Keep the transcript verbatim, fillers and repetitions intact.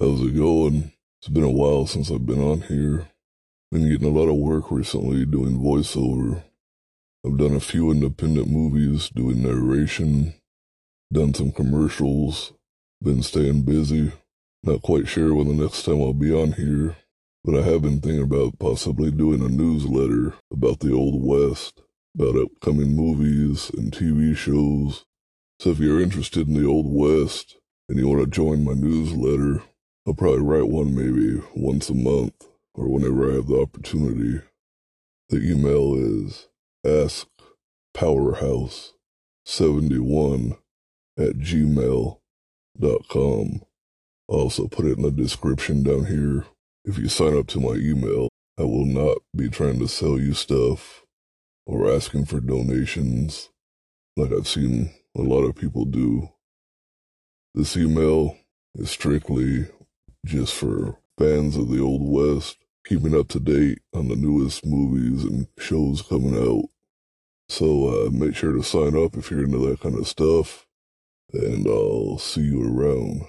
How's it going? It's been a while since I've been on here. Been getting a lot of work recently doing voiceover. I've done a few independent movies, doing narration, done some commercials, been staying busy. Not quite sure when the next time I'll be on here, but I have been thinking about possibly doing a newsletter about the Old West, about upcoming movies and T V shows. So if you're interested in the Old West and you want to join my newsletter, I'll probably write one maybe once a month or whenever I have the opportunity. The email is ask powerhouse seventy-one at gmail dot com. I'll also put it in the description down here. If you sign up to my email, I will not be trying to sell you stuff or asking for donations like I've seen a lot of people do. This email is strictly just for fans of the Old West, keeping up to date on the newest movies and shows coming out. So uh, make sure to sign up if you're into that kind of stuff, and I'll see you around.